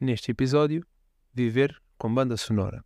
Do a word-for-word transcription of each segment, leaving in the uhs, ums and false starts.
neste episódio, Viver com Banda Sonora.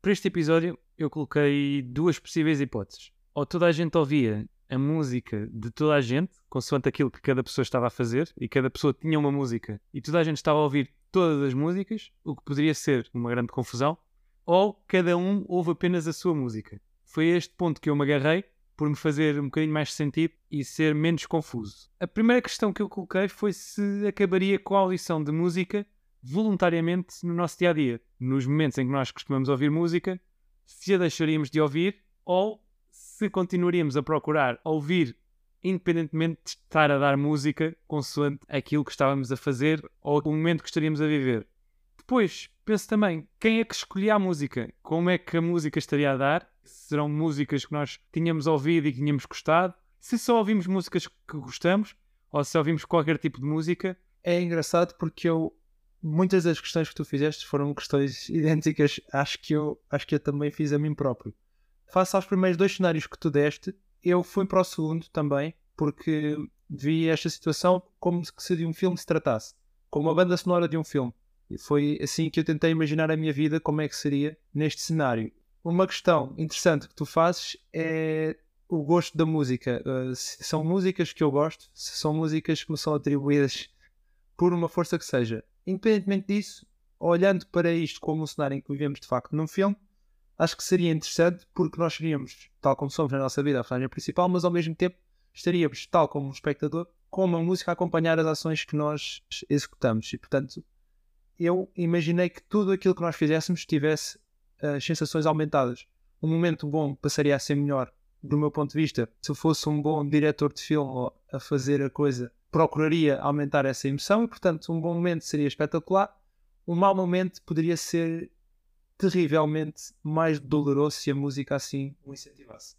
Para este episódio, eu coloquei duas possíveis hipóteses. Ou toda a gente ouvia a música de toda a gente, consoante aquilo que cada pessoa estava a fazer, e cada pessoa tinha uma música, e toda a gente estava a ouvir todas as músicas, o que poderia ser uma grande confusão, ou cada um ouve apenas a sua música. Foi a este ponto que eu me agarrei, por me fazer um bocadinho mais sentido e ser menos confuso. A primeira questão que eu coloquei foi se acabaria com a audição de música voluntariamente no nosso dia-a-dia, nos momentos em que nós costumamos ouvir música, se a deixaríamos de ouvir ou se continuaríamos a procurar ouvir independentemente de estar a dar música consoante aquilo que estávamos a fazer ou o momento que estaríamos a viver. Depois, penso também, quem é que escolhia a música? Como é que a música estaria a dar? Serão músicas que nós tínhamos ouvido e que tínhamos gostado? Se só ouvimos músicas que gostamos ou se ouvimos qualquer tipo de música? É engraçado porque eu muitas das questões que tu fizeste foram questões idênticas, acho que eu, acho que eu também fiz a mim próprio. Face aos primeiros dois cenários que tu deste, eu fui para o segundo também, porque vi esta situação como se de um filme se tratasse, como uma banda sonora de um filme. E foi assim que eu tentei imaginar a minha vida, como é que seria neste cenário. Uma questão interessante que tu fazes é o gosto da música. Uh, se são músicas que eu gosto, se são músicas que me são atribuídas por uma força que seja. Independentemente disso, olhando para isto como um cenário em que vivemos de facto num filme, acho que seria interessante porque nós seríamos, tal como somos na nossa vida, a personagem principal, mas ao mesmo tempo estaríamos, tal como um espectador, com uma música a acompanhar as ações que nós executamos. E, portanto, eu imaginei que tudo aquilo que nós fizéssemos tivesse uh, sensações aumentadas. Um momento bom passaria a ser melhor, do meu ponto de vista. Se fosse um bom diretor de filme a fazer a coisa, procuraria aumentar essa emoção e, portanto, um bom momento seria espetacular. Um mau momento poderia ser terrivelmente mais doloroso se a música assim o incentivasse.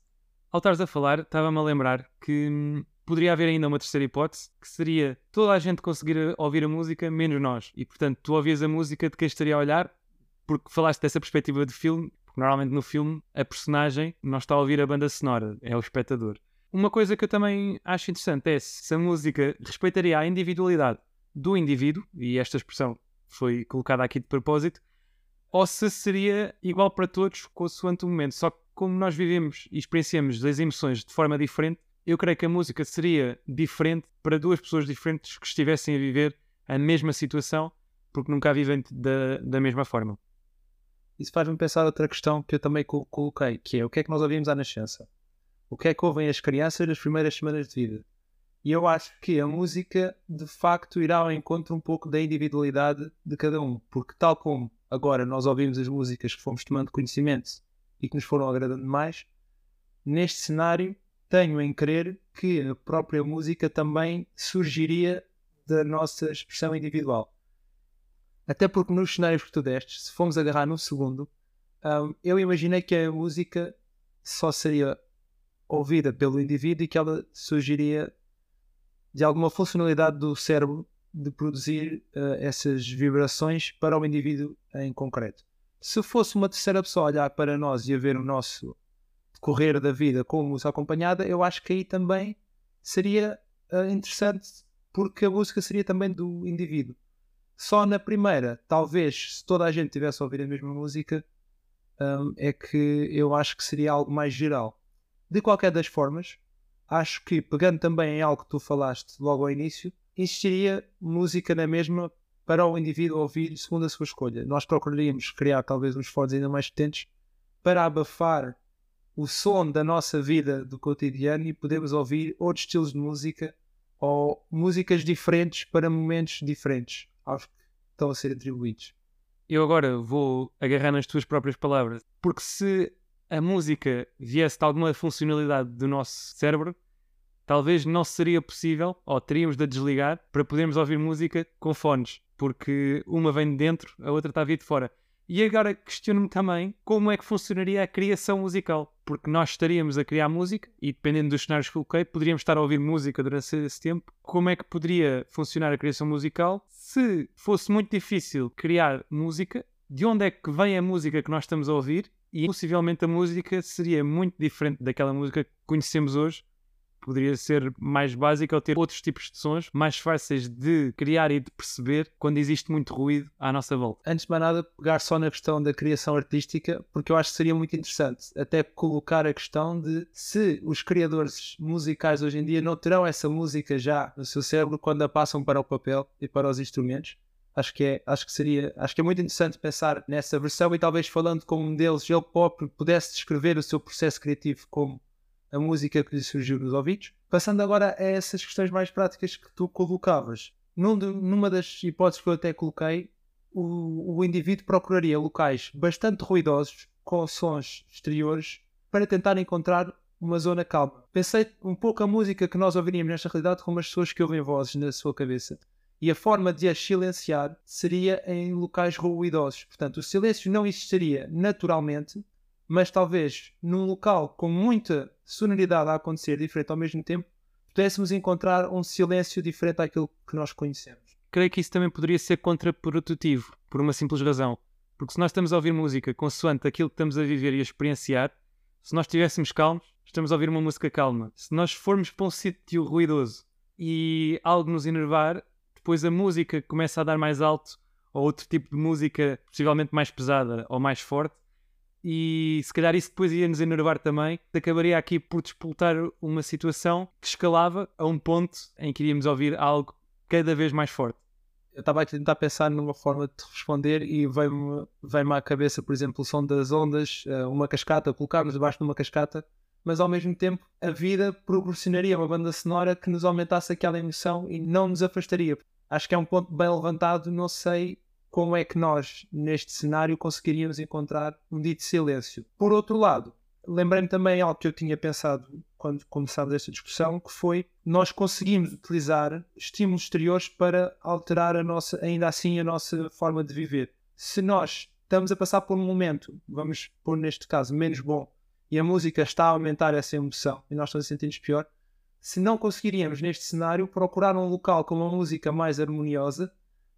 Ao estares a falar, estava-me a lembrar que hum, poderia haver ainda uma terceira hipótese, que seria toda a gente conseguir ouvir a música, menos nós. E, portanto, tu ouvias a música de quem estaria a olhar, porque falaste dessa perspectiva de filme, porque normalmente no filme a personagem não está a ouvir a banda sonora, é o espectador. Uma coisa que eu também acho interessante é se a música respeitaria a individualidade do indivíduo, e esta expressão foi colocada aqui de propósito, ou se seria igual para todos consoante o momento. Só que como nós vivemos e experienciamos as emoções de forma diferente, eu creio que a música seria diferente para duas pessoas diferentes que estivessem a viver a mesma situação, porque nunca a vivem da, da mesma forma. Isso faz-me pensar outra questão que eu também coloquei, que é o que é que nós ouvimos à nascença? O que é que ouvem as crianças nas primeiras semanas de vida? E eu acho que a música, de facto, irá ao encontro um pouco da individualidade de cada um. Porque tal como agora nós ouvimos as músicas que fomos tomando conhecimento e que nos foram agradando mais, neste cenário tenho em crer que a própria música também surgiria da nossa expressão individual. Até porque nos cenários que tu destes, se formos agarrar num segundo, eu imaginei que a música só seria ouvida pelo indivíduo e que ela surgiria de alguma funcionalidade do cérebro de produzir uh, essas vibrações para o indivíduo em concreto. Se fosse uma terceira pessoa a olhar para nós e a ver o nosso decorrer da vida com música acompanhada, eu acho que aí também seria uh, interessante, porque a música seria também do indivíduo. Só na primeira, talvez, se toda a gente tivesse a ouvir a mesma música, um, é que eu acho que seria algo mais geral. De qualquer das formas, acho que, pegando também em algo que tu falaste logo ao início, existiria música na mesma para o indivíduo ouvir segundo a sua escolha. Nós procuraríamos criar talvez uns fones ainda mais potentes para abafar o som da nossa vida do cotidiano e podemos ouvir outros estilos de música ou músicas diferentes para momentos diferentes aos que estão a ser atribuídos. Eu agora vou agarrar nas tuas próprias palavras, porque se a música viesse de alguma funcionalidade do nosso cérebro, talvez não seria possível, ou teríamos de desligar, para podermos ouvir música com fones, porque uma vem de dentro, a outra está a vir de fora. E agora questiono-me também como é que funcionaria a criação musical, porque nós estaríamos a criar música, e dependendo dos cenários que coloquei, poderíamos estar a ouvir música durante esse tempo. Como é que poderia funcionar a criação musical se fosse muito difícil criar música, de onde é que vem a música que nós estamos a ouvir e possivelmente a música seria muito diferente daquela música que conhecemos hoje. Poderia ser mais básica ou ter outros tipos de sons mais fáceis de criar e de perceber quando existe muito ruído à nossa volta. Antes de mais nada, pegar só na questão da criação artística, porque eu acho que seria muito interessante até colocar a questão de se os criadores musicais hoje em dia não terão essa música já no seu cérebro quando a passam para o papel e para os instrumentos. Acho que, é, acho, que seria, acho que é muito interessante pensar nessa versão e talvez falando com um deles, ele próprio pudesse descrever o seu processo criativo como a música que lhe surgiu nos ouvidos. Passando agora a essas questões mais práticas que tu colocavas. Num de, numa das hipóteses que eu até coloquei, o, o indivíduo procuraria locais bastante ruidosos, com sons exteriores, para tentar encontrar uma zona calma. Pensei um pouco a música que nós ouviríamos nesta realidade como as pessoas que ouvem vozes na sua cabeça. E a forma de as silenciar seria em locais ruidosos. Portanto, o silêncio não existiria naturalmente, mas talvez num local com muita sonoridade a acontecer diferente ao mesmo tempo, pudéssemos encontrar um silêncio diferente daquilo que nós conhecemos. Creio que isso também poderia ser contraprodutivo, por uma simples razão. Porque se nós estamos a ouvir música consoante aquilo que estamos a viver e a experienciar, se nós estivéssemos calmos, estamos a ouvir uma música calma. Se nós formos para um sítio ruidoso e algo nos enervar, depois a música começa a dar mais alto, ou outro tipo de música possivelmente mais pesada ou mais forte, e se calhar isso depois ia nos enervar também. Acabaria aqui por despoltar uma situação que escalava a um ponto em que iríamos ouvir algo cada vez mais forte. Eu estava a tentar pensar numa forma de responder e veio-me, veio-me à cabeça, por exemplo, o som das ondas, uma cascata, colocarmos debaixo de uma cascata, mas ao mesmo tempo a vida proporcionaria uma banda sonora que nos aumentasse aquela emoção e não nos afastaria. Acho que é um ponto bem levantado, não sei como é que nós, neste cenário, conseguiríamos encontrar um dito silêncio. Por outro lado, lembrei-me também algo que eu tinha pensado quando começámos esta discussão, que foi nós conseguimos utilizar estímulos exteriores para alterar a nossa, ainda assim a nossa forma de viver. Se nós estamos a passar por um momento, vamos pôr neste caso menos bom, e a música está a aumentar essa emoção e nós estamos a sentir-nos pior, se não conseguiríamos neste cenário procurar um local com uma música mais harmoniosa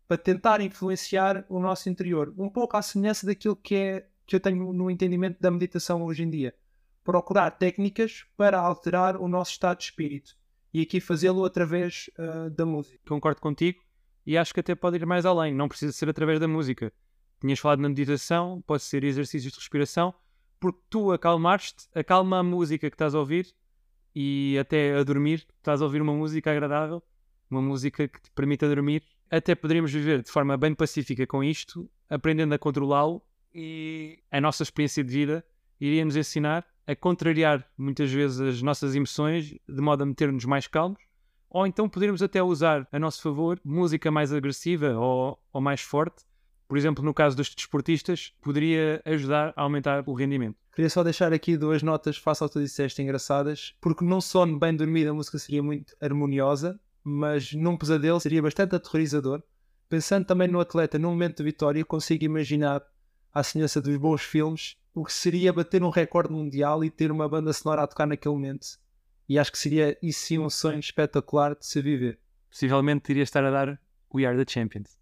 para tentar influenciar o nosso interior. Um pouco à semelhança daquilo que, é, que eu tenho no entendimento da meditação hoje em dia. Procurar técnicas para alterar o nosso estado de espírito. E aqui fazê-lo através uh, da música. Concordo contigo e acho que até pode ir mais além. Não precisa ser através da música. Tinhas falado na meditação, pode ser exercícios de respiração, porque tu acalmaste, acalma a música que estás a ouvir e até a dormir. Estás a ouvir uma música agradável, uma música que te permita dormir. Até poderíamos viver de forma bem pacífica com isto, aprendendo a controlá-lo e a nossa experiência de vida iria nos ensinar a contrariar muitas vezes as nossas emoções de modo a meter-nos mais calmos, ou então poderíamos até usar a nosso favor música mais agressiva ou, ou mais forte. Por exemplo, no caso dos desportistas, poderia ajudar a aumentar o rendimento. Queria só deixar aqui duas notas face ao que tu disseste engraçadas, porque num sono bem dormido a música seria muito harmoniosa, mas num pesadelo seria bastante aterrorizador. Pensando também no atleta, num momento de vitória, consigo imaginar, à semelhança dos bons filmes, o que seria bater um recorde mundial e ter uma banda sonora a tocar naquele momento. E acho que seria, isso sim, um sonho espetacular de se viver. Possivelmente iria estar a dar We Are The Champions.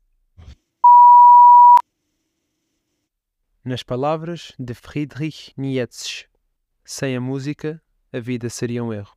Nas palavras de Friedrich Nietzsche, sem a música, a vida seria um erro.